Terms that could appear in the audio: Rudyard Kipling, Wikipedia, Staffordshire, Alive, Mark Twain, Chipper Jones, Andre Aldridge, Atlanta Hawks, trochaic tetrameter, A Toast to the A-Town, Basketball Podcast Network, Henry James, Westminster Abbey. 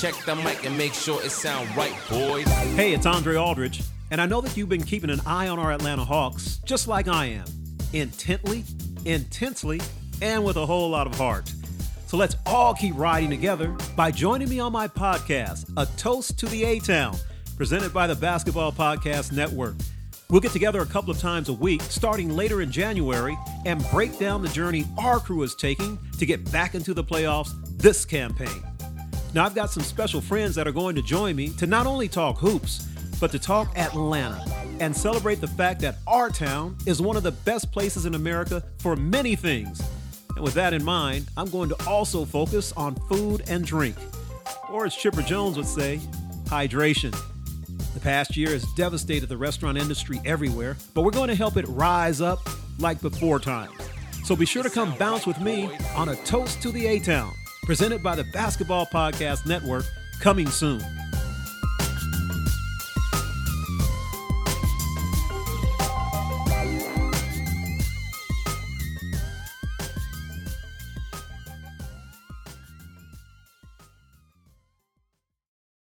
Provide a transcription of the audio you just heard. Check the mic and make sure it sound right, boys. Hey, it's Andre Aldridge, and I know that you've been keeping an eye on our Atlanta Hawks, just like I am, intently, intensely, and with a whole lot of heart. So let's all keep riding together by joining me on my podcast, A Toast to the A-Town, presented by the Basketball Podcast Network. We'll get together a couple of times a week, starting later in January, and break down the journey our crew is taking to get back into the playoffs this campaign. Now, I've got some special friends that are going to join me to not only talk hoops, but to talk Atlanta and celebrate the fact that our town is one of the best places in America for many things. And with that in mind, I'm going to also focus on food and drink, or as Chipper Jones would say, hydration. The past year has devastated the restaurant industry everywhere, but we're going to help it rise up like before time. So be sure to come bounce with me on A Toast to the A-Town, presented by the Basketball Podcast Network, coming soon.